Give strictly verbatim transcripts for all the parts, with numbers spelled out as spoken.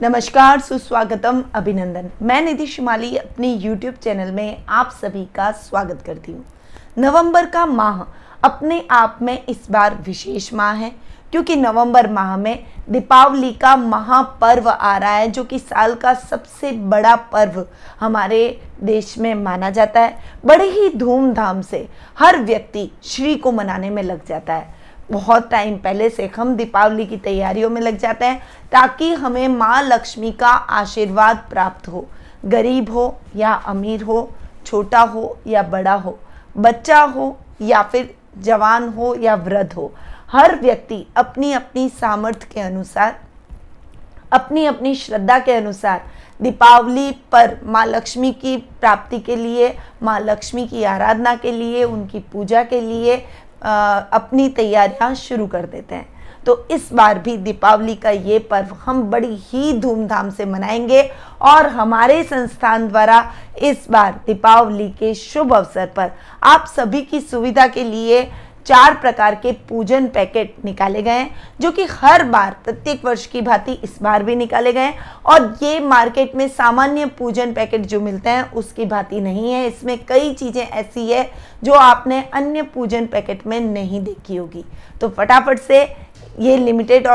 नमस्कार, सुस्वागतम, अभिनंदन। मैं निधि शिमाली अपने यूट्यूब चैनल में आप सभी का स्वागत करती हूँ। नवंबर का माह अपने आप में इस बार विशेष माह है, क्योंकि नवंबर माह में दीपावली का महापर्व आ रहा है, जो कि साल का सबसे बड़ा पर्व हमारे देश में माना जाता है। बड़े ही धूमधाम से हर व्यक्ति श्री को मनाने में लग जाता है। बहुत टाइम पहले से हम दीपावली की तैयारियों में लग जाते हैं, ताकि हमें माँ लक्ष्मी का आशीर्वाद प्राप्त हो। गरीब हो या अमीर हो, छोटा हो या बड़ा हो, बच्चा हो या फिर जवान हो या वृद्ध हो, हर व्यक्ति अपनी अपनी सामर्थ्य के अनुसार, अपनी अपनी श्रद्धा के अनुसार दीपावली पर माँ लक्ष्मी की प्राप्ति के लिए, माँ लक्ष्मी की आराधना के लिए, उनकी पूजा के लिए आ, अपनी तैयारियां शुरू कर देते हैं। तो इस बार भी दीपावली का ये पर्व हम बड़ी ही धूमधाम से मनाएंगे और हमारे संस्थान द्वारा इस बार दीपावली के शुभ अवसर पर आप सभी की सुविधा के लिए चार प्रकार के पूजन पैकेट निकाले गए हैं, जो कि हर बार प्रत्येक वर्ष की भांति इस बार भी निकाले गए हैं। और ये मार्केट में सामान्य पूजन पैकेट जो मिलते हैं उसकी भांति नहीं है। इसमें कई चीज़ें ऐसी है जो आपने अन्य पूजन पैकेट में नहीं देखी होगी। तो फटाफट से, ये लिमिटेड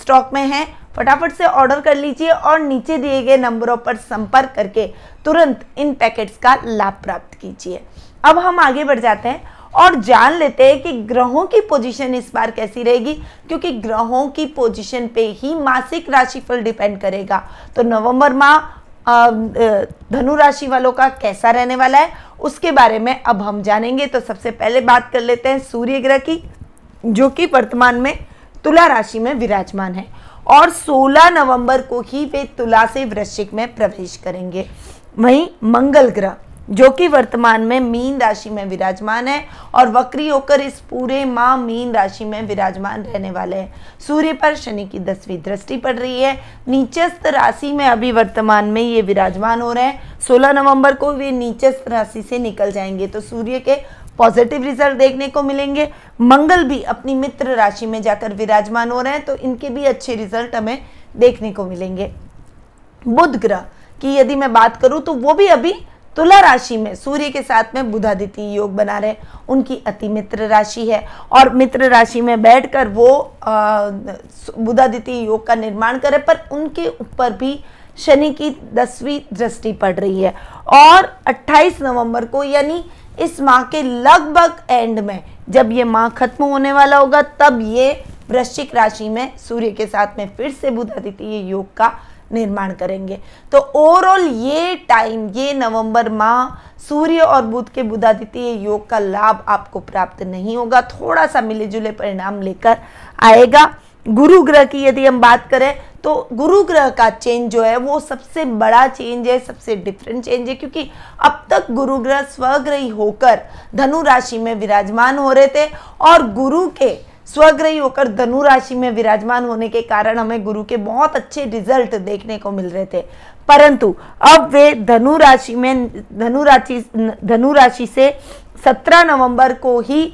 स्टॉक में है, फटाफट से ऑर्डर कर लीजिए और नीचे दिए गए नंबरों पर संपर्क करके तुरंत इन पैकेट्स का लाभ प्राप्त कीजिए। अब हम आगे बढ़ जाते हैं और जान लेते हैं कि ग्रहों की पोजीशन इस बार कैसी रहेगी, क्योंकि ग्रहों की पोजीशन पे ही मासिक राशिफल डिपेंड करेगा। तो नवंबर माह धनु राशि वालों का कैसा रहने वाला है, उसके बारे में अब हम जानेंगे। तो सबसे पहले बात कर लेते हैं सूर्य ग्रह की, जो कि वर्तमान में तुला राशि में विराजमान है और सोलह नवंबर को ही वे तुला से वृश्चिक में प्रवेश करेंगे। वहीं मंगल ग्रह, जो कि वर्तमान में मीन राशि में विराजमान है और वक्री होकर इस पूरे माह मीन राशि में विराजमान रहने वाले हैं। सूर्य पर शनि की दसवीं दृष्टि पड़ रही है, नीचस्त राशि में अभी वर्तमान में ये विराजमान हो रहे हैं। सोलह नवंबर को वे नीचस्त राशि से निकल जाएंगे, तो सूर्य के पॉजिटिव रिजल्ट देखने को मिलेंगे। मंगल भी अपनी मित्र राशि में जाकर विराजमान हो रहे हैं, तो इनके भी अच्छे रिजल्ट हमें देखने को मिलेंगे। बुध ग्रह की यदि मैं बात करूँ तो वो भी अभी तुला राशि में सूर्य के साथ में बुधादित्य योग बना रहे, उनकी अति मित्र राशि है और मित्र राशि में बैठकर वो बुधादित्य योग का निर्माण करे, पर उनके ऊपर भी शनि की दसवीं दृष्टि पड़ रही है। और अट्ठाईस नवंबर को, यानी इस माह के लगभग एंड में, जब ये माह खत्म होने वाला होगा, तब ये वृश्चिक राशि में सूर्य के साथ में फिर से बुधादित्य योग का निर्माण करेंगे। तो ओवरऑल ये टाइम, ये नवंबर माह सूर्य और बुध के बुधादित्य योग का लाभ आपको प्राप्त नहीं होगा, थोड़ा सा मिले जुले परिणाम लेकर आएगा। गुरु ग्रह की यदि हम बात करें तो गुरु ग्रह का चेंज जो है वो सबसे बड़ा चेंज है, सबसे डिफरेंट चेंज है, क्योंकि अब तक गुरु ग्रह स्वग्रही होकर धनु राशि में विराजमान हो रहे थे और गुरु के स्वग्रही होकर धनु राशि में विराजमान होने के कारण हमें गुरु के बहुत अच्छे रिजल्ट देखने को मिल रहे थे। परंतु अब वे धनु राशि में धनु राशि धनु राशि से सत्रह नवंबर को ही,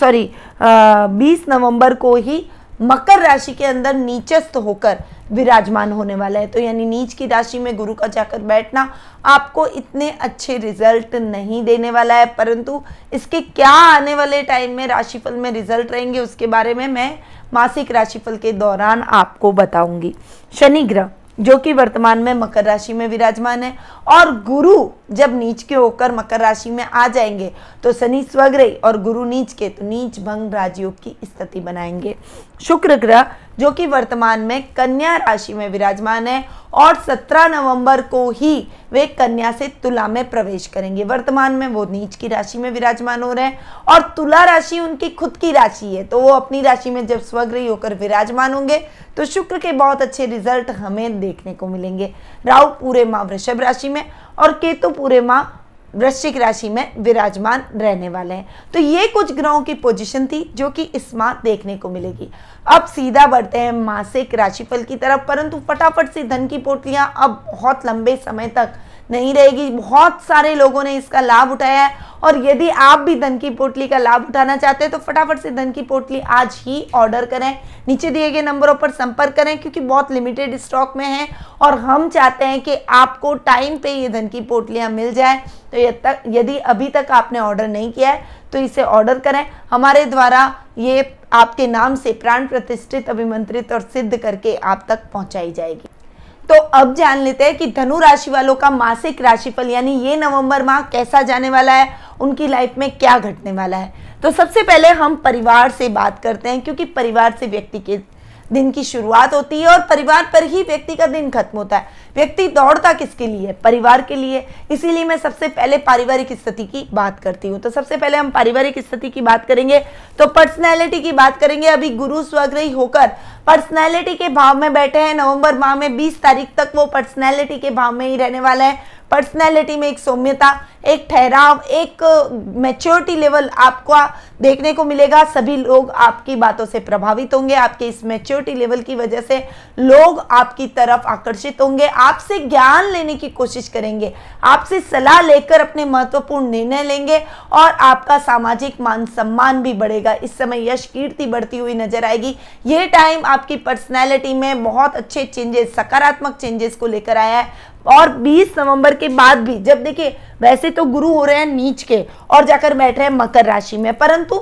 सॉरी बीस नवंबर को ही मकर राशि के अंदर नीचस्थ होकर विराजमान होने वाला है। तो यानी नीच की राशि में गुरु का जाकर बैठना आपको इतने अच्छे रिजल्ट नहीं देने वाला है, परंतु इसके क्या आने वाले टाइम में राशिफल में रिजल्ट रहेंगे उसके बारे में मैं मासिक राशिफल के दौरान आपको बताऊंगी। शनि ग्रह, जो कि वर्तमान में मकर राशि में विराजमान है और गुरु जब नीच के होकर मकर राशि में आ जाएंगे तो शनि स्वग्रही और गुरु नीच के, तो नीच भंग राजयोग की स्थिति बनाएंगे। शुक्र ग्रह, जो कि वर्तमान में कन्या राशि में विराजमान है और सत्रह नवंबर को ही वे कन्या से तुला में प्रवेश करेंगे। वर्तमान में वो नीच की राशि में विराजमान हो रहे हैं और तुला राशि उनकी खुद की राशि है, तो वो अपनी राशि में जब स्वग्रही होकर विराजमान होंगे तो शुक्र के बहुत अच्छे रिजल्ट हमें देखने को मिलेंगे। राहु पूरे माह वृषभ राशि में और केतु पूरे माह वृश्चिक राशि में विराजमान रहने वाले हैं। तो ये कुछ ग्रहों की पोजीशन थी जो कि इस माह देखने को मिलेगी। अब सीधा बढ़ते हैं मासिक राशिफल की तरफ, परंतु फटाफट से धन की पोटलियां अब बहुत लंबे समय तक नहीं रहेगी। बहुत सारे लोगों ने इसका लाभ उठाया है और यदि आप भी धन की पोटली का लाभ उठाना चाहते हैं तो फटाफट से धन की पोटली आज ही ऑर्डर करें, नीचे दिए गए नंबरों पर संपर्क करें, क्योंकि बहुत लिमिटेड स्टॉक में है और हम चाहते हैं कि आपको टाइम पे ये धन की पोटलियाँ मिल जाए। तो तक यदि अभी तक आपने ऑर्डर नहीं किया है तो इसे ऑर्डर करें। हमारे द्वारा ये आपके नाम से प्राण प्रतिष्ठित, अभिमंत्रित और सिद्ध करके आप तक पहुंचाई जाएगी। तो अब जान लेते हैं कि धनु राशि वालों का मासिक राशिफल यानी ये नवंबर माह कैसा जाने वाला है, उनकी लाइफ में क्या घटने वाला है। तो सबसे पहले हम परिवार से बात करते हैं, क्योंकि परिवार से व्यक्ति के दिन की शुरुआत होती है और परिवार पर ही व्यक्ति का दिन खत्म होता है। व्यक्ति दौड़ता किसके लिए? परिवार के लिए। इसीलिए मैं सबसे पहले पारिवारिक स्थिति की बात करती हूँ। तो सबसे पहले हम पारिवारिक स्थिति की बात करेंगे तो पर्सनैलिटी की बात करेंगे। अभी गुरु स्वग्रही होकर पर्सनैलिटी के भाव में बैठे हैं। नवंबर माह में बीस तारीख तक वो पर्सनैलिटी के भाव में ही रहने वाला है। पर्सनैलिटी में एक सौम्यता, एक ठहराव, एक मैच्योरिटी लेवल आपको देखने को मिलेगा। सभी लोग आपकी बातों से प्रभावित होंगे। आपके इस मैच्योरिटी लेवल की वजह से लोग आपकी तरफ आकर्षित होंगे, आपसे ज्ञान लेने की कोशिश करेंगे, आपसे सलाह लेकर अपने महत्वपूर्ण निर्णय लेंगे और आपका सामाजिक मान सम्मान भी बढ़ेगा। इस समय यश कीर्ति बढ़ती हुई नजर आएगी। ये टाइम आपकी पर्सनैलिटी में बहुत अच्छे चेंजेस, सकारात्मक चेंजेस को लेकर आया है। और बीस नवंबर के बाद भी जब देखिए, वैसे तो गुरु हो रहे हैं नीच के और जाकर बैठ रहे हैं मकर राशि में, परंतु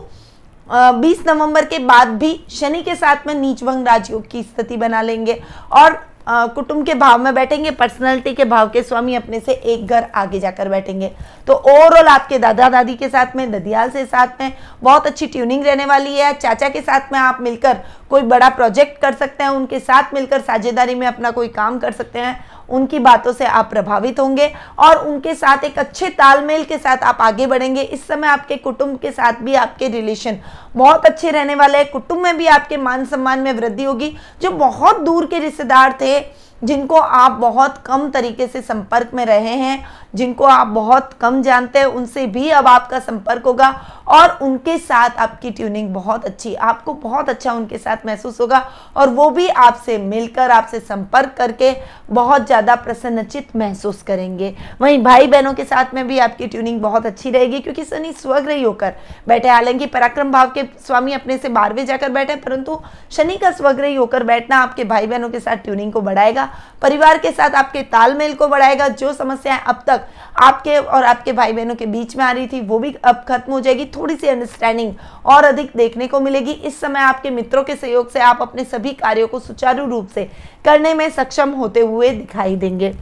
बीस नवंबर के बाद भी शनि के साथ में नीच भंग राजयोग की स्थिति बना लेंगे और कुटुंब के भाव में बैठेंगे। पर्सनालिटी के भाव के स्वामी अपने से एक घर आगे जाकर बैठेंगे। तो ओवरऑल आपके दादा दादी के साथ में, ददियाल से साथ में बहुत अच्छी ट्यूनिंग रहने वाली है। चाचा के साथ में आप मिलकर कोई बड़ा प्रोजेक्ट कर सकते हैं, उनके साथ मिलकर साझेदारी में अपना कोई काम कर सकते हैं। उनकी बातों से आप प्रभावित होंगे और उनके साथ एक अच्छे तालमेल के साथ आप आगे बढ़ेंगे। इस समय आपके कुटुंब के साथ भी आपके रिलेशन बहुत अच्छे रहने वाले हैं। कुटुंब में भी आपके मान सम्मान में वृद्धि होगी। जो बहुत दूर के रिश्तेदार थे, जिनको आप बहुत कम तरीके से संपर्क में रहे हैं, जिनको आप बहुत कम जानते हैं, उनसे भी अब आपका संपर्क होगा और उनके साथ आपकी ट्यूनिंग बहुत अच्छी, आपको बहुत अच्छा उनके साथ महसूस होगा और वो भी आपसे मिलकर, आपसे संपर्क करके बहुत ज़्यादा प्रसन्नचित महसूस करेंगे। वहीं भाई बहनों के साथ में भी आपकी ट्यूनिंग बहुत अच्छी रहेगी, क्योंकि शनि स्वग्रही होकर बैठे। हालांकि पराक्रम भाव के स्वामी अपने से बारहवें जाकर बैठे, परंतु शनि का स्वग्रही होकर बैठना आपके भाई बहनों के साथ ट्यूनिंग को बढ़ाएगा, परिवार के साथ आपके तालमेल को बढ़ाएगा। जो समस्याएं अब तक आपके और आपके भाई बहनों के बीच में आ रही थी वो भी अब खत्म हो जाएगी। थोड़ी सी अंडरस्टैंडिंग और अधिक देखने को मिलेगी। इस समय आपके मित्रों के सहयोग से आप अपने सभी कार्यों को सुचारू रूप से करने में सक्षम होते हुए दिखाई देंगे।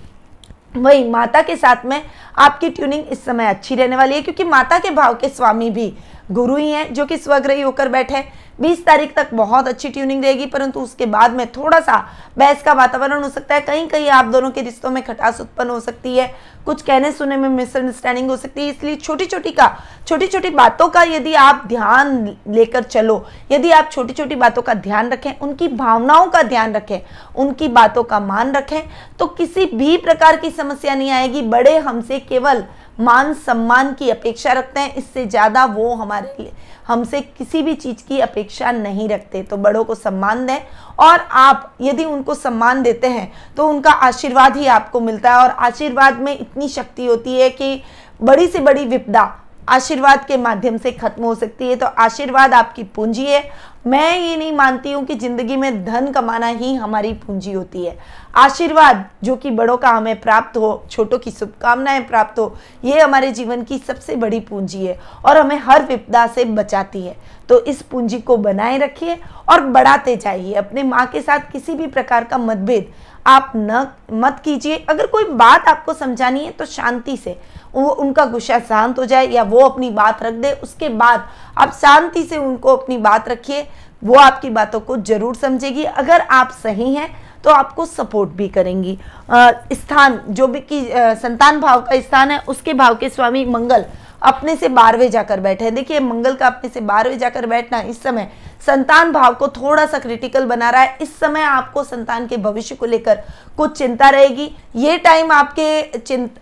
वही माता के साथ में आपकी ट्यूनिंग इस समय अच्छी रहने वाली है, क्योंकि माता के भाव के स्वामी भी गुरु ही हैं, जो कि स्वग्रही होकर बैठे। बीस तारीख तक बहुत अच्छी ट्यूनिंग रहेगी, परंतु उसके बाद में थोड़ा सा बहस का वातावरण हो सकता है। कहीं कहीं आप दोनों के रिश्तों में खटास उत्पन्न हो सकती है, कुछ कहने सुनने में मिसअंडरस्टैंडिंग हो सकती है। इसलिए छोटी छोटी का छोटी छोटी बातों का यदि आप ध्यान लेकर चलो, यदि आप छोटी छोटी बातों का ध्यान रखें, उनकी भावनाओं का ध्यान रखें, उनकी बातों का मान रखें, तो किसी भी प्रकार की समस्या नहीं आएगी। बड़े हमसे केवल मान सम्मान की अपेक्षा रखते हैं, इससे ज़्यादा वो हमारे लिए हमसे किसी भी चीज़ की अपेक्षा नहीं रखते। तो बड़ों को सम्मान दें और आप यदि उनको सम्मान देते हैं तो उनका आशीर्वाद ही आपको मिलता है। और आशीर्वाद में इतनी शक्ति होती है कि बड़ी से बड़ी विपदा आशीर्वाद के माध्यम से खत्म हो सकती है। तो आशीर्वाद आपकी पूंजी है। मैं ये नहीं मानती हूँ कि जिंदगी में धन कमाना ही हमारी पूंजी होती है। आशीर्वाद जो कि बड़ों का हमें प्राप्त हो, छोटों की शुभकामनाएं प्राप्त हो, ये हमारे जीवन की सबसे बड़ी पूंजी है और हमें हर विपदा से बचाती है। तो इस पूंजी को बनाए रखिए और बढ़ाते जाइए। अपने माँ के साथ किसी भी प्रकार का मतभेद आप न मत कीजिए। अगर कोई बात आपको समझानी है तो शांति से, वो उनका गुस्सा शांत हो जाए या वो अपनी बात रख दे, उसके बाद आप शांति से उनको अपनी बात रखिए। वो आपकी बातों को जरूर समझेगी। अगर आप सही हैं तो आपको सपोर्ट भी करेंगी। स्थान जो भी की संतान भाव का स्थान है, उसके भाव के स्वामी मंगल अपने से बारहवें जाकर बैठे। देखिए मंगल का अपने से बारहवें जाकर बैठना इस समय संतान भाव को थोड़ा सा क्रिटिकल बना रहा है। इस समय आपको संतान के भविष्य को लेकर कुछ चिंता रहेगी। ये टाइम आपके चिंत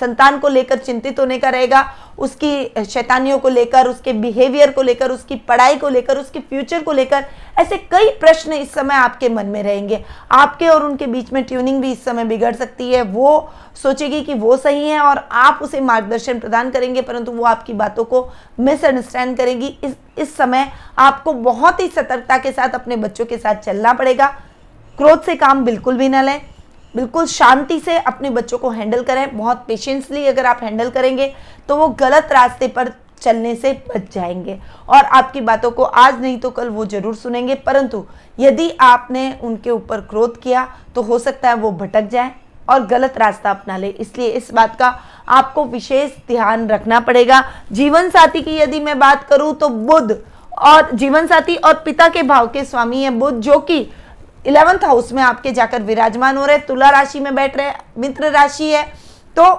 संतान को लेकर चिंतित होने का रहेगा उसकी शैतानियों को लेकर, उसके बिहेवियर को लेकर, उसकी पढ़ाई को लेकर, उसके फ्यूचर को लेकर ऐसे कई प्रश्न इस समय आपके मन में रहेंगे। आपके और उनके बीच में ट्यूनिंग भी इस समय बिगड़ सकती है। वो सोचेगी कि वो सही है और आप उसे मार्गदर्शन प्रदान करेंगे, परंतु वो आपकी बातों को मिसअंडरस्टैंड करेगी। इस इस समय आपको बहुत ही सतर्कता के साथ अपने बच्चों के साथ चलना पड़ेगा। क्रोध से काम बिल्कुल भी ना लें, बिल्कुल शांति से अपने बच्चों को हैंडल करें। बहुत पेशेंसली अगर आप हैंडल करेंगे तो वो गलत रास्ते पर चलने से बच जाएंगे और आपकी बातों को आज नहीं तो कल वो जरूर सुनेंगे, परंतु यदि आपने उनके ऊपर क्रोध किया तो हो सकता है वो भटक जाए और गलत रास्ता अपना ले। इसलिए इस बात का आपको विशेष ध्यान रखना पड़ेगा। जीवन साथी की यदि मैं बात करूं तो बुध और जीवन साथी और पिता के भाव के स्वामी है बुध, जो कि इलेवेंथ हाउस में आपके जाकर विराजमान हो रहे, तुला राशि में बैठ रहे, मित्र राशि है, तो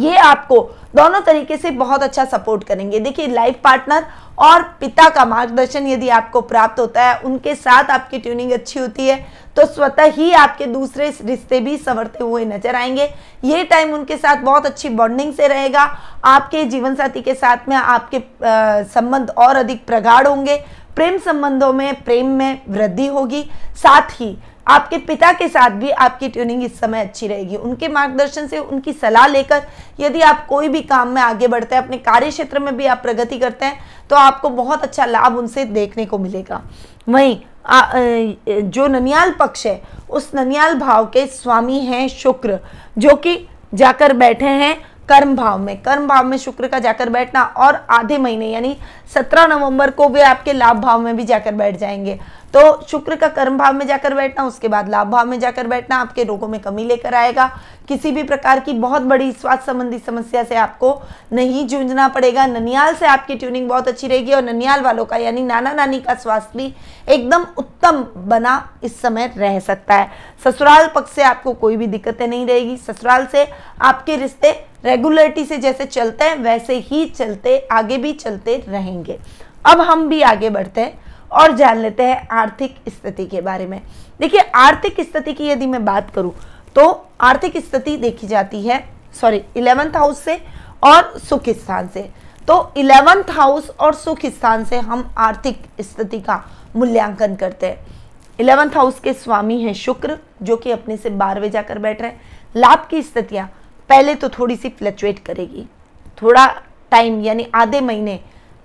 ये आपको दोनों तरीके से बहुत अच्छा सपोर्ट करेंगे। देखिए, लाइफ पार्टनर और पिता का मार्गदर्शन यदि आपको प्राप्त होता है, उनके साथ आपकी ट्यूनिंग अच्छी होती है, तो स्वतः ही आपके दूसरे रिश्ते भी संवरते हुए नजर आएंगे। ये टाइम उनके साथ बहुत अच्छी बॉन्डिंग से रहेगा। आपके जीवनसाथी के साथ में आपके संबंध और अधिक प्रगाढ़ होंगे। प्रेम संबंधों में प्रेम में वृद्धि होगी। साथ ही आपके पिता के साथ भी आपकी ट्यूनिंग इस समय अच्छी रहेगी। उनके मार्गदर्शन से, उनकी सलाह लेकर यदि आप कोई भी काम में आगे बढ़ते हैं, अपने कार्य क्षेत्र में भी आप प्रगति करते हैं, तो आपको बहुत अच्छा लाभ उनसे देखने को मिलेगा। वहीं आ, जो ननियाल पक्ष है, उस ननियाल भाव के स्वामी हैं शुक्र, जो कि जाकर बैठे हैं कर्म भाव में। कर्म भाव में शुक्र का जाकर बैठना और आधे महीने यानी सत्रह नवंबर को वे आपके लाभ भाव में भी जाकर बैठ जाएंगे। तो शुक्र का कर्म भाव में जाकर बैठना, उसके बाद लाभ भाव में जाकर बैठना आपके रोगों में कमी लेकर आएगा। किसी भी प्रकार की बहुत बड़ी स्वास्थ्य संबंधी समस्या से आपको नहीं जूझना पड़ेगा। ननियाल से आपकी ट्यूनिंग बहुत अच्छी रहेगी और ननियाल वालों का यानी नाना नानी का स्वास्थ्य भी एकदम उत्तम बना इस समय रह सकता है। ससुराल पक्ष से आपको कोई भी दिक्कतें नहीं रहेगी। ससुराल से आपके रिश्ते रेगुलरिटी से जैसे चलते हैं वैसे ही चलते आगे भी चलते रहेंगे। अब हम भी आगे बढ़ते हैं और जान लेते हैं आर्थिक स्थिति के बारे में। देखिए, आर्थिक स्थिति की यदि मैं बात करूं तो आर्थिक स्थिति देखी जाती है सॉरी इलेवेंथ हाउस से और सुख स्थान से। तो इलेवेंथ हाउस और सुख स्थान से हम आर्थिक स्थिति का मूल्यांकन करते हैं। इलेवेंथ हाउस के स्वामी हैं शुक्र, जो कि अपने से बारहवें जाकर बैठ रहे हैं। लाभ की स्थितियाँ पहले तो थोड़ी सी फ्लक्चुएट करेगी। थोड़ा टाइम यानी आधे महीने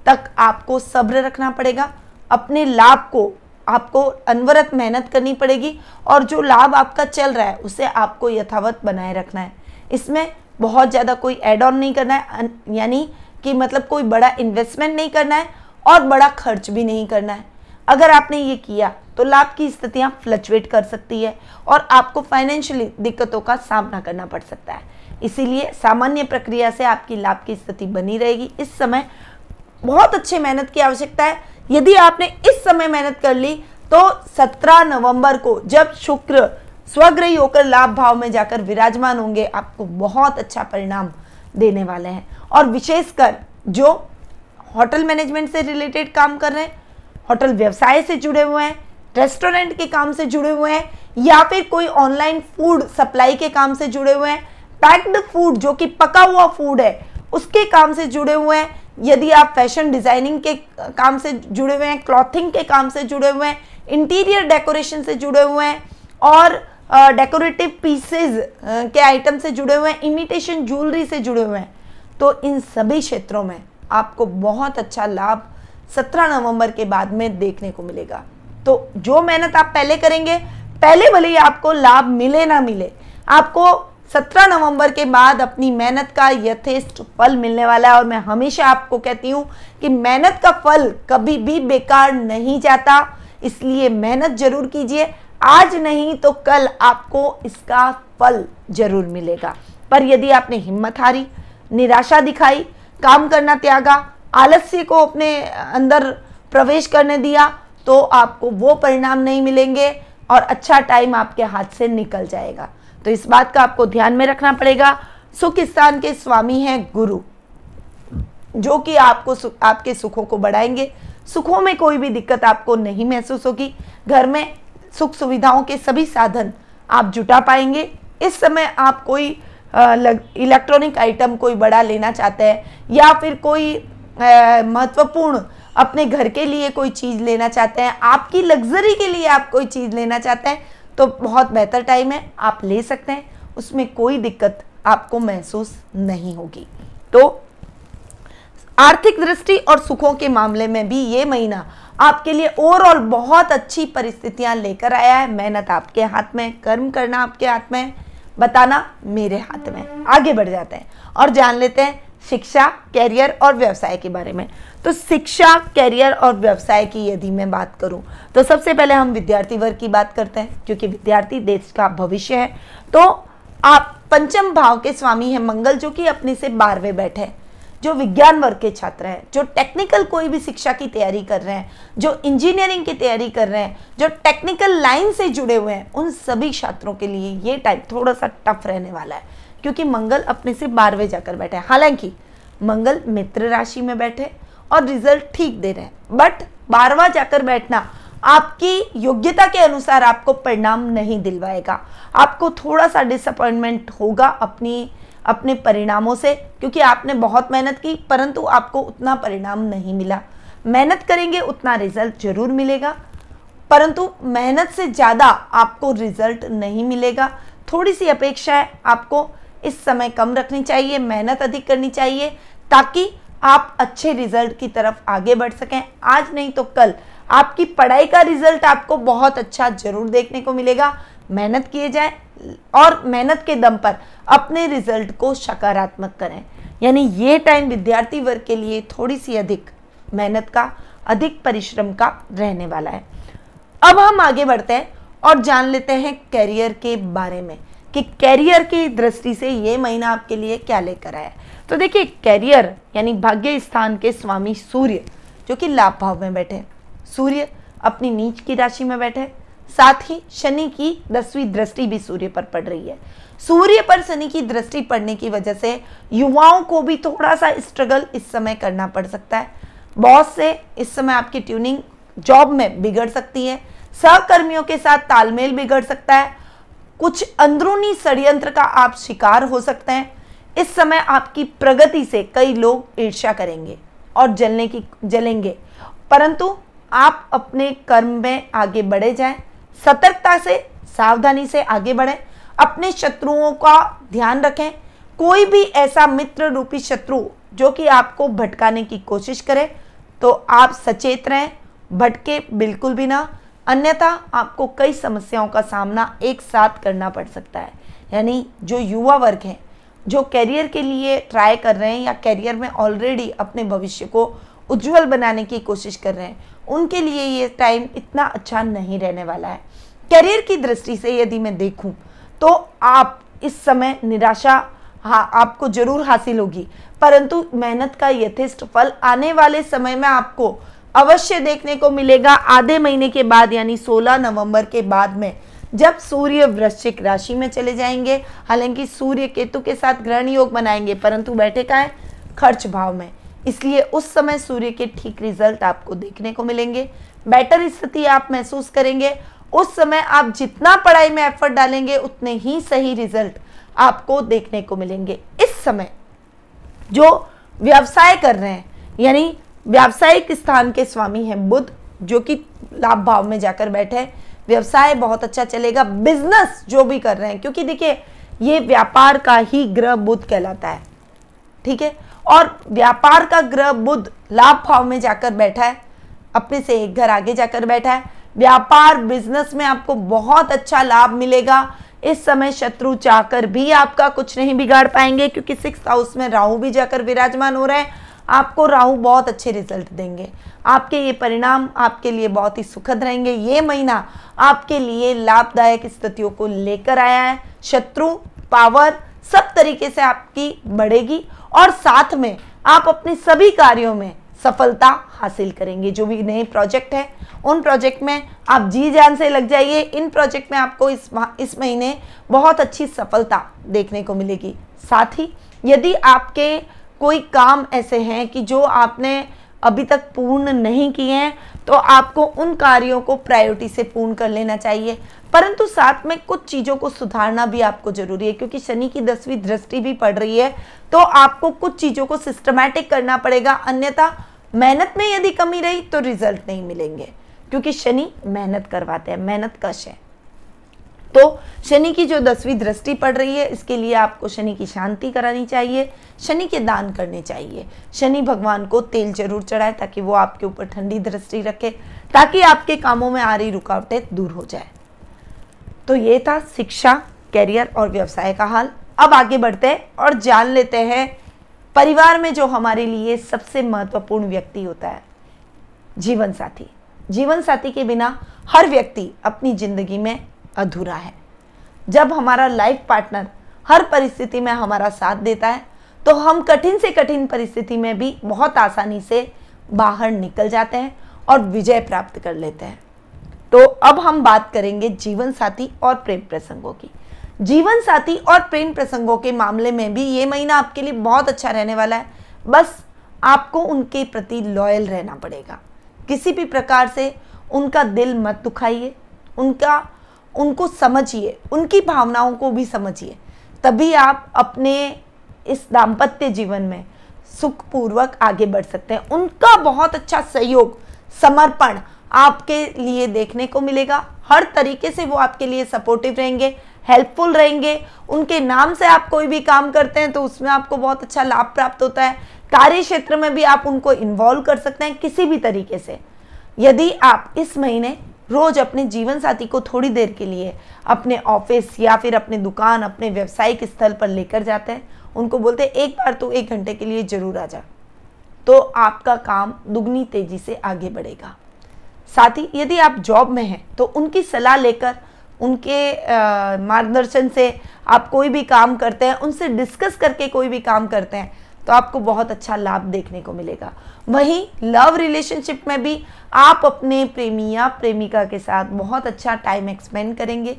तक आपको सब्र रखना पड़ेगा। अपने लाभ को आपको अनवरत मेहनत करनी पड़ेगी और जो लाभ आपका चल रहा है उसे आपको यथावत बनाए रखना है। इसमें बहुत ज़्यादा कोई ऐड ऑन नहीं करना है, यानी कि मतलब कोई बड़ा इन्वेस्टमेंट नहीं करना है और बड़ा खर्च भी नहीं करना है। अगर आपने ये किया तो लाभ की स्थितियाँ फ्लक्चुएट कर सकती है और आपको फाइनेंशियली दिक्कतों का सामना करना पड़ सकता है। इसीलिए सामान्य प्रक्रिया से आपकी लाभ की स्थिति बनी रहेगी। इस समय बहुत अच्छे मेहनत की आवश्यकता है। यदि आपने इस समय मेहनत कर ली तो सत्रह नवंबर को जब शुक्र स्वग्रही होकर लाभ भाव में जाकर विराजमान होंगे, आपको बहुत अच्छा परिणाम देने वाले हैं। और विशेषकर जो होटल मैनेजमेंट से रिलेटेड काम कर रहे हैं, होटल व्यवसाय से जुड़े हुए हैं, रेस्टोरेंट के काम से जुड़े हुए हैं या फिर कोई ऑनलाइन फूड सप्लाई के काम से जुड़े हुए हैं, पैक्ड फूड जो कि पका हुआ फूड है उसके काम से जुड़े हुए हैं, यदि आप फैशन डिजाइनिंग के काम से जुड़े हुए हैं, क्लॉथिंग के काम से जुड़े हुए हैं, इंटीरियर डेकोरेशन से जुड़े हुए हैं और डेकोरेटिव पीसेज के आइटम से जुड़े हुए हैं, इमिटेशन ज्वेलरी से जुड़े हुए हैं, तो इन सभी क्षेत्रों में आपको बहुत अच्छा लाभ सत्रह नवंबर के बाद में देखने को मिलेगा। तो जो मेहनत आप पहले करेंगे, पहले भले ही आपको लाभ मिले ना मिले, आपको सत्रह नवंबर के बाद अपनी मेहनत का यथेष्ट फल मिलने वाला है। और मैं हमेशा आपको कहती हूँ कि मेहनत का फल कभी भी बेकार नहीं जाता, इसलिए मेहनत जरूर कीजिए। आज नहीं तो कल आपको इसका फल जरूर मिलेगा। पर यदि आपने हिम्मत हारी, निराशा दिखाई, काम करना त्यागा, आलस्य को अपने अंदर प्रवेश करने दिया, तो आपको वो परिणाम नहीं मिलेंगे और अच्छा टाइम आपके हाथ से निकल जाएगा। तो इस बात का आपको ध्यान में रखना पड़ेगा। सुख स्थान के स्वामी हैं गुरु, जो कि आपको सु, आपके सुखों को बढ़ाएंगे। सुखों में कोई भी दिक्कत आपको नहीं महसूस होगी। घर में सुख सुविधाओं के सभी साधन आप जुटा पाएंगे। इस समय आप कोई इलेक्ट्रॉनिक आइटम कोई बड़ा लेना चाहते हैं या फिर कोई महत्वपूर्ण अपने घर के लिए कोई चीज़ लेना चाहते हैं, आपकी लग्जरी के लिए आप कोई चीज़ लेना चाहते हैं, तो बहुत बेहतर टाइम है, आप ले सकते हैं, उसमें कोई दिक्कत आपको महसूस नहीं होगी। तो आर्थिक दृष्टि और सुखों के मामले में भी ये महीना आपके लिए ओवरऑल बहुत अच्छी परिस्थितियां लेकर आया है। मेहनत आपके हाथ में, कर्म करना आपके हाथ में, बताना मेरे हाथ में। आगे बढ़ जाते हैं और जान लेते हैं शिक्षा, कैरियर और व्यवसाय के बारे में। तो शिक्षा, कैरियर और व्यवसाय की यदि मैं बात करूं तो सबसे पहले हम विद्यार्थी वर्ग की बात करते हैं, क्योंकि विद्यार्थी देश का भविष्य है। तो आप पंचम भाव के स्वामी हैं मंगल, जो कि अपने से बारहवें बैठे हैं, जो विज्ञान वर्ग के छात्र हैं, जो टेक्निकल कोई भी शिक्षा की तैयारी कर रहे हैं, जो इंजीनियरिंग की तैयारी कर रहे हैं, जो टेक्निकल लाइन से जुड़े हुए हैं, उन सभी छात्रों के लिए ये टाइम थोड़ा सा टफ रहने वाला है, क्योंकि मंगल अपने से बारहवें जाकर बैठे हैं। हालांकि मंगल मित्र राशि में बैठे और रिजल्ट ठीक दे रहे हैं, बट बारहवां जाकर बैठना आपकी योग्यता के अनुसार आपको परिणाम नहीं दिलवाएगा। आपको थोड़ा सा डिसअपॉइंटमेंट होगा अपनी अपने परिणामों से, क्योंकि आपने बहुत मेहनत की परंतु आपको उतना परिणाम नहीं मिला। मेहनत करेंगे उतना रिजल्ट जरूर मिलेगा, परंतु मेहनत से ज़्यादा आपको रिजल्ट नहीं मिलेगा। थोड़ी सी अपेक्षाएं आपको इस समय कम रखनी चाहिए, मेहनत अधिक करनी चाहिए, ताकि आप अच्छे रिजल्ट की तरफ आगे बढ़ सकें। आज नहीं तो कल आपकी पढ़ाई का रिजल्ट आपको बहुत अच्छा जरूर देखने को मिलेगा। मेहनत किए जाएं और मेहनत के दम पर अपने रिजल्ट को सकारात्मक करें। यानी ये टाइम विद्यार्थी वर्ग के लिए थोड़ी सी अधिक मेहनत का, अधिक परिश्रम का रहने वाला है। अब हम आगे बढ़ते हैं और जान लेते हैं कैरियर के बारे में कि कैरियर की दृष्टि से ये महीना आपके लिए क्या लेकर आया है। तो देखिए, कैरियर यानी भाग्य स्थान के स्वामी सूर्य, जो कि लाभ भाव में बैठे, सूर्य अपनी नीच की राशि में बैठे, साथ ही शनि की दसवीं दृष्टि भी सूर्य पर पड़ रही है। सूर्य पर शनि की दृष्टि पड़ने की वजह से युवाओं को भी थोड़ा सा स्ट्रगल इस समय करना पड़ सकता है। बॉस से इस समय आपकी ट्यूनिंग जॉब में बिगड़ सकती है, सहकर्मियों के साथ तालमेल बिगड़ सकता है, कुछ अंदरूनी षड्यंत्र का आप शिकार हो सकते हैं। इस समय आपकी प्रगति से कई लोग ईर्ष्या करेंगे और जलने की जलेंगे, परंतु आप अपने कर्म में आगे बढ़े जाएं, सतर्कता से, सावधानी से आगे बढ़ें, अपने शत्रुओं का ध्यान रखें। कोई भी ऐसा मित्र रूपी शत्रु जो कि आपको भटकाने की कोशिश करे तो आप सचेत रहें, भटके बिल्कुल भी ना, अन्यथा आपको कई समस्याओं का सामना एक साथ करना पड़ सकता है। यानी जो युवा वर्ग हैं, जो कैरियर के लिए ट्राई कर रहे हैं या कैरियर में ऑलरेडी अपने भविष्य को उज्जवल बनाने की कोशिश कर रहे हैं, उनके लिए ये टाइम इतना अच्छा नहीं रहने वाला है। करियर की दृष्टि से यदि मैं देखूं तो आप इस समय निराशा हाँ आपको जरूर हासिल होगी, परंतु मेहनत का यथेष्ट फल आने वाले समय में आपको अवश्य देखने को मिलेगा। आधे महीने के बाद यानी सोलह नवंबर के बाद में, जब सूर्य वृश्चिक राशि में चले जाएंगे, हालांकि सूर्य केतु के साथ ग्रहण योग बनाएंगे, परंतु बैठे का है खर्च भाव में, इसलिए उस समय सूर्य के ठीक रिजल्ट आपको देखने को मिलेंगे। बेटर स्थिति आप महसूस करेंगे। उस समय आप जितना पढ़ाई में एफर्ट डालेंगे उतने ही सही रिजल्ट आपको देखने को मिलेंगे। इस समय जो व्यवसाय कर रहे हैं, यानी व्यावसायिक स्थान के स्वामी हैं बुध, जो कि लाभ भाव में जाकर बैठे हैं, व्यवसाय बहुत अच्छा चलेगा। बिजनेस जो भी कर रहे हैं, क्योंकि देखिए ये व्यापार का ही ग्रह बुध कहलाता है, ठीक है, और व्यापार का ग्रह बुध लाभ भाव में जाकर बैठा है, अपने से एक घर आगे जाकर बैठा है। व्यापार बिजनेस में आपको बहुत अच्छा लाभ मिलेगा। इस समय शत्रु चाहकर भी आपका कुछ नहीं बिगाड़ पाएंगे, क्योंकि सिक्स्थ हाउस में राहु भी जाकर विराजमान हो रहे हैं। आपको राहु बहुत अच्छे रिजल्ट देंगे। आपके ये परिणाम आपके लिए बहुत ही सुखद रहेंगे। ये महीना आपके लिए लाभदायक स्थितियों को लेकर आया है। शत्रु पावर सब तरीके से आपकी बढ़ेगी और साथ में आप अपने सभी कार्यों में सफलता हासिल करेंगे। जो भी नए प्रोजेक्ट है उन प्रोजेक्ट में आप जी जान से लग जाइए। इन प्रोजेक्ट में आपको इस इस महीने बहुत अच्छी सफलता देखने को मिलेगी। साथ ही यदि आपके कोई काम ऐसे हैं कि जो आपने अभी तक पूर्ण नहीं किए हैं, तो आपको उन कार्यों को प्रायोरिटी से पूर्ण कर लेना चाहिए। परंतु साथ में कुछ चीज़ों को सुधारना भी आपको जरूरी है, क्योंकि शनि की दसवीं दृष्टि भी पड़ रही है। तो आपको कुछ चीज़ों को सिस्टमैटिक करना पड़ेगा, अन्यथा मेहनत में यदि कमी रही तो रिजल्ट नहीं मिलेंगे, क्योंकि शनि मेहनत करवाते हैं, मेहनत कश है। तो शनि की जो दसवीं दृष्टि पड़ रही है, इसके लिए आपको शनि की शांति करानी चाहिए, शनि के दान करने चाहिए। शनि भगवान को तेल जरूर चढ़ाए ताकि वो आपके ऊपर ठंडी दृष्टि रखे, ताकि आपके कामों में आ रही रुकावटें दूर हो जाए। तो ये था शिक्षा, कैरियर और व्यवसाय का हाल। अब आगे बढ़ते हैं और जान लेते हैं परिवार में जो हमारे लिए सबसे महत्वपूर्ण व्यक्ति होता है, जीवन साथी। जीवन साथी के बिना हर व्यक्ति अपनी जिंदगी में अधूरा है। जब हमारा लाइफ पार्टनर हर परिस्थिति में हमारा साथ देता है, तो हम कठिन से कठिन परिस्थिति में भी बहुत आसानी से बाहर निकल जाते हैं और विजय प्राप्त कर लेते हैं। तो अब हम बात करेंगे जीवन साथी और प्रेम प्रसंगों की। जीवन साथी और प्रेम प्रसंगों के मामले में भी ये महीना आपके लिए बहुत अच्छा रहने वाला है। बस आपको उनके प्रति लॉयल रहना पड़ेगा। किसी भी प्रकार से उनका दिल मत दुखाइए, उनका उनको समझिए, उनकी भावनाओं को भी समझिए, तभी आप अपने इस दाम्पत्य जीवन में सुखपूर्वक आगे बढ़ सकते हैं। उनका बहुत अच्छा सहयोग, समर्पण आपके लिए देखने को मिलेगा। हर तरीके से वो आपके लिए सपोर्टिव रहेंगे, हेल्पफुल रहेंगे। उनके नाम से आप कोई भी काम करते हैं तो उसमें आपको बहुत अच्छा लाभ प्राप्त होता है। कार्य क्षेत्र में भी आप उनको इन्वॉल्व कर सकते हैं किसी भी तरीके से। यदि आप इस महीने रोज अपने जीवन साथी को थोड़ी देर के लिए अपने ऑफिस या फिर अपने दुकान, अपने व्यावसायिक स्थल पर लेकर जाते हैं, उनको बोलते हैं एक बार तो एक घंटे के लिए जरूर आ जा, तो आपका काम दुगनी तेजी से आगे बढ़ेगा। साथ ही यदि आप जॉब में हैं तो उनकी सलाह लेकर, उनके मार्गदर्शन से आप कोई भी काम करते हैं, उनसे डिस्कस करके कोई भी काम करते हैं, तो आपको बहुत अच्छा लाभ देखने को मिलेगा। वहीं लव रिलेशनशिप में भी आप अपने प्रेमी या प्रेमिका के साथ बहुत अच्छा टाइम एक्सपेंड करेंगे,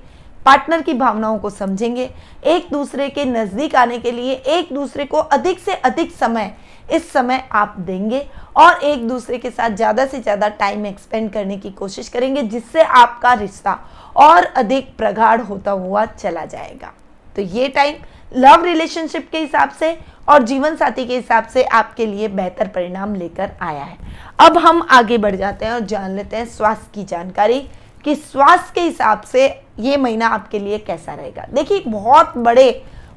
पार्टनर की भावनाओं को समझेंगे, एक दूसरे के नज़दीक आने के लिए एक दूसरे को अधिक से अधिक समय इस समय आप देंगे और एक दूसरे के साथ ज़्यादा से ज़्यादा टाइम एक्सपेंड करने की कोशिश करेंगे, जिससे आपका रिश्ता और अधिक प्रगाढ़ होता हुआ चला जाएगा। तो ये टाइम लव रिलेशनशिप के हिसाब से और जीवन साथी के हिसाब से आपके लिए बेहतर परिणाम लेकर आया है। अब हम आगे बढ़ जाते हैं और जान लेते हैं स्वास्थ्य की जानकारी कि स्वास्थ्य के हिसाब से ये महीना आपके लिए कैसा रहेगा। देखिए, बहुत बड़े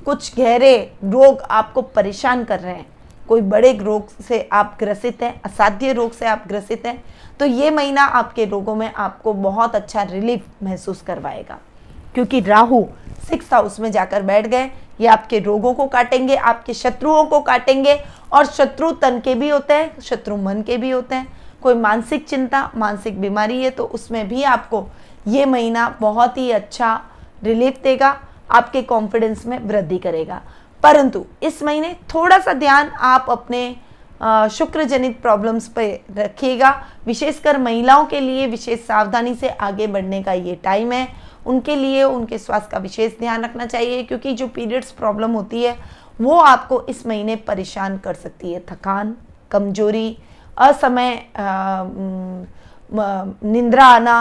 कुछ गहरे रोग आपको परेशान कर रहे हैं, कोई बड़े रोग से आप ग्रसित हैं, असाध्य रोग से आप ग्रसित हैं, तो ये महीना आपके रोगों में आपको बहुत अच्छा रिलीफ महसूस करवाएगा, क्योंकि राहु सिक्स्थ हाउस में जाकर बैठ गए। ये आपके रोगों को काटेंगे, आपके शत्रुओं को काटेंगे, और शत्रु तन के भी होते हैं, शत्रु मन के भी होते हैं। कोई मानसिक चिंता, मानसिक बीमारी है तो उसमें भी आपको ये महीना बहुत ही अच्छा रिलीफ देगा, आपके कॉन्फिडेंस में वृद्धि करेगा। परंतु इस महीने थोड़ा सा ध्यान आप अपने शुक्र जनित प्रॉब्लम्स पे रखिएगा। विशेषकर महिलाओं के लिए विशेष सावधानी से आगे बढ़ने का ये टाइम है। उनके लिए उनके स्वास्थ्य का विशेष ध्यान रखना चाहिए, क्योंकि जो पीरियड्स प्रॉब्लम होती है वो आपको इस महीने परेशान कर सकती है। थकान, कमजोरी, असमय निंद्रा आना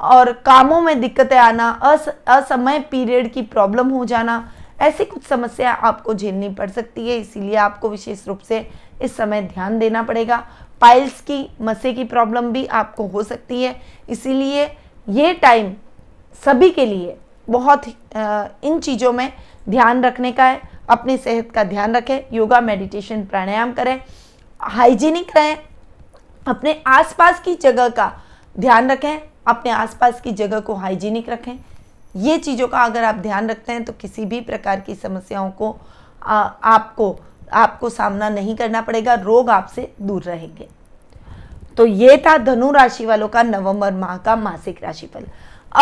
और कामों में दिक्कतें आना, अस असमय पीरियड की प्रॉब्लम हो जाना, ऐसी कुछ समस्या आपको झेलनी पड़ सकती है। इसीलिए आपको विशेष रूप से इस समय ध्यान देना पड़ेगा। पाइल्स की, मस्से की प्रॉब्लम भी आपको हो सकती है। इसीलिए ये टाइम सभी के लिए बहुत इन चीज़ों में ध्यान रखने का है। अपनी सेहत का ध्यान रखें, योगा, मेडिटेशन, प्राणायाम करें, हाइजीनिक रहें, अपने आसपास की जगह का ध्यान रखें, अपने आसपास की जगह को हाइजीनिक रखें। ये चीज़ों का अगर आप ध्यान रखते हैं तो किसी भी प्रकार की समस्याओं को आ, आपको आपको सामना नहीं करना पड़ेगा, रोग आपसे दूर रहेंगे। तो ये था धनु राशि वालों का नवंबर माह का मासिक राशिफल।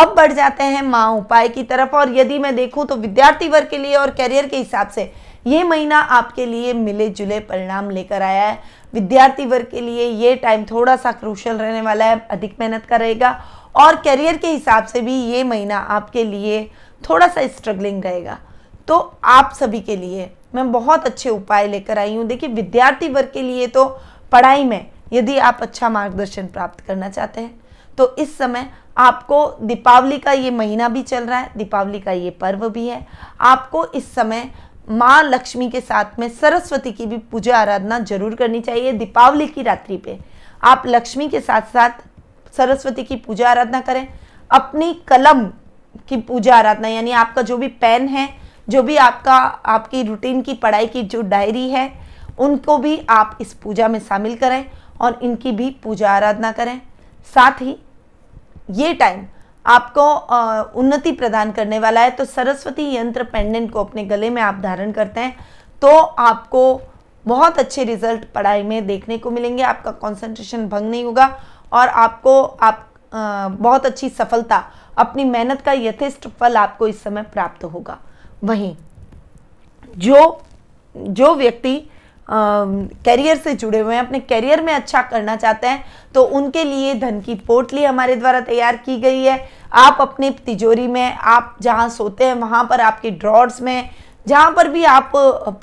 अब बढ़ जाते हैं माह उपाय की तरफ, और यदि मैं देखूं तो विद्यार्थी वर्ग के लिए और कैरियर के हिसाब से ये महीना आपके लिए मिले जुले परिणाम लेकर आया है। विद्यार्थी वर्ग के लिए ये टाइम थोड़ा सा क्रूशल रहने वाला है, अधिक मेहनत का रहेगा, और कैरियर के हिसाब से भी ये महीना आपके लिए थोड़ा सा स्ट्रगलिंग रहेगा। तो आप सभी के लिए मैं बहुत अच्छे उपाय लेकर आई हूँ। देखिए, विद्यार्थी वर्ग के लिए तो पढ़ाई में यदि आप अच्छा मार्गदर्शन प्राप्त करना चाहते हैं तो इस समय आपको दीपावली का ये महीना भी चल रहा है, दीपावली का ये पर्व भी है, आपको इस समय माँ लक्ष्मी के साथ में सरस्वती की भी पूजा आराधना जरूर करनी चाहिए। दीपावली की रात्रि पे आप लक्ष्मी के साथ साथ सरस्वती की पूजा आराधना करें। अपनी कलम की पूजा आराधना यानी आपका जो भी पेन है, जो भी आपका आपकी रूटीन की पढ़ाई की जो डायरी है, उनको भी आप इस पूजा में शामिल करें और इनकी भी पूजा आराधना करें। साथ ही ये टाइम आपको उन्नति प्रदान करने वाला है, तो सरस्वती यंत्र पेंडेंट को अपने गले में आप धारण करते हैं तो आपको बहुत अच्छे रिजल्ट पढ़ाई में देखने को मिलेंगे। आपका कंसंट्रेशन भंग नहीं होगा और आपको आप आ, बहुत अच्छी सफलता, अपनी मेहनत का यथेष्ट फल आपको इस समय प्राप्त होगा। वहीं जो जो व्यक्ति कैरियर से जुड़े हुए हैं, अपने कैरियर में अच्छा करना चाहते हैं, तो उनके लिए धन की पोटली हमारे द्वारा तैयार की गई है। आप अपने तिजोरी में, आप जहाँ सोते हैं वहाँ पर, आपके ड्रॉर्स में, जहाँ पर भी आप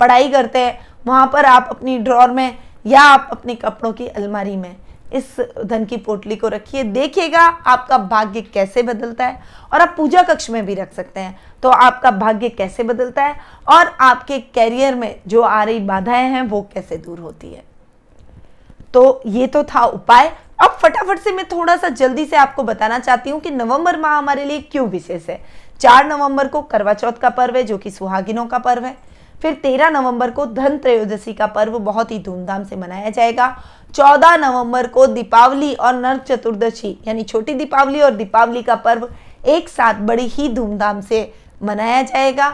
पढ़ाई करते हैं वहाँ पर, आप अपनी ड्रॉर में या आप अपने कपड़ों की अलमारी में इस धन की पोटली को रखिए। देखिएगा आपका भाग्य कैसे बदलता है। और आप पूजा कक्ष में भी रख सकते हैं तो आपका भाग्य कैसे बदलता है और आपके कैरियर में जो आ रही बाधाएं हैं वो कैसे दूर होती है। तो ये तो था उपाय। अब फटाफट से मैं थोड़ा सा जल्दी से आपको बताना चाहती हूँ कि नवंबर माह हमारे लिए क्यों विशेष है। चार नवंबर को करवा चौथ का पर्व है जो कि सुहागिनों का पर्व है। फिर तेरह नवंबर को धन त्रयोदशी का पर्व बहुत ही धूमधाम से मनाया जाएगा। चौदह नवंबर को दीपावली और नरक चतुर्दशी यानी छोटी दीपावली और दीपावली का पर्व एक साथ बड़ी ही धूमधाम से मनाया जाएगा।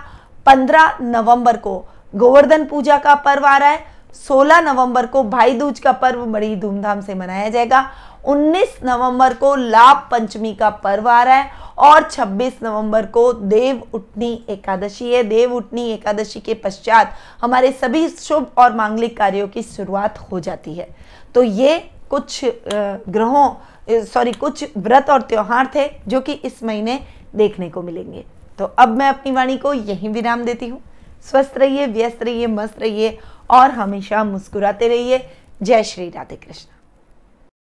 पंद्रह नवंबर को गोवर्धन पूजा का पर्व आ रहा है। सोलह नवंबर को भाई दूज का पर्व बड़ी धूमधाम से मनाया जाएगा। उन्नीस नवंबर को लाभ पंचमी का पर्व आ रहा है और छब्बीस नवंबर को देव उठनी एकादशी है। देव उठनी एकादशी के पश्चात हमारे सभी शुभ और मांगलिक कार्यों की शुरुआत हो जाती है। तो ये कुछ ग्रहों सॉरी कुछ व्रत और त्योहार थे जो कि इस महीने देखने को मिलेंगे। तो अब मैं अपनी वाणी को यहीं विराम देती हूँ। स्वस्थ रहिए, व्यस्त रहिए, मस्त रहिए और हमेशा मुस्कुराते रहिए। जय श्री राधे कृष्ण।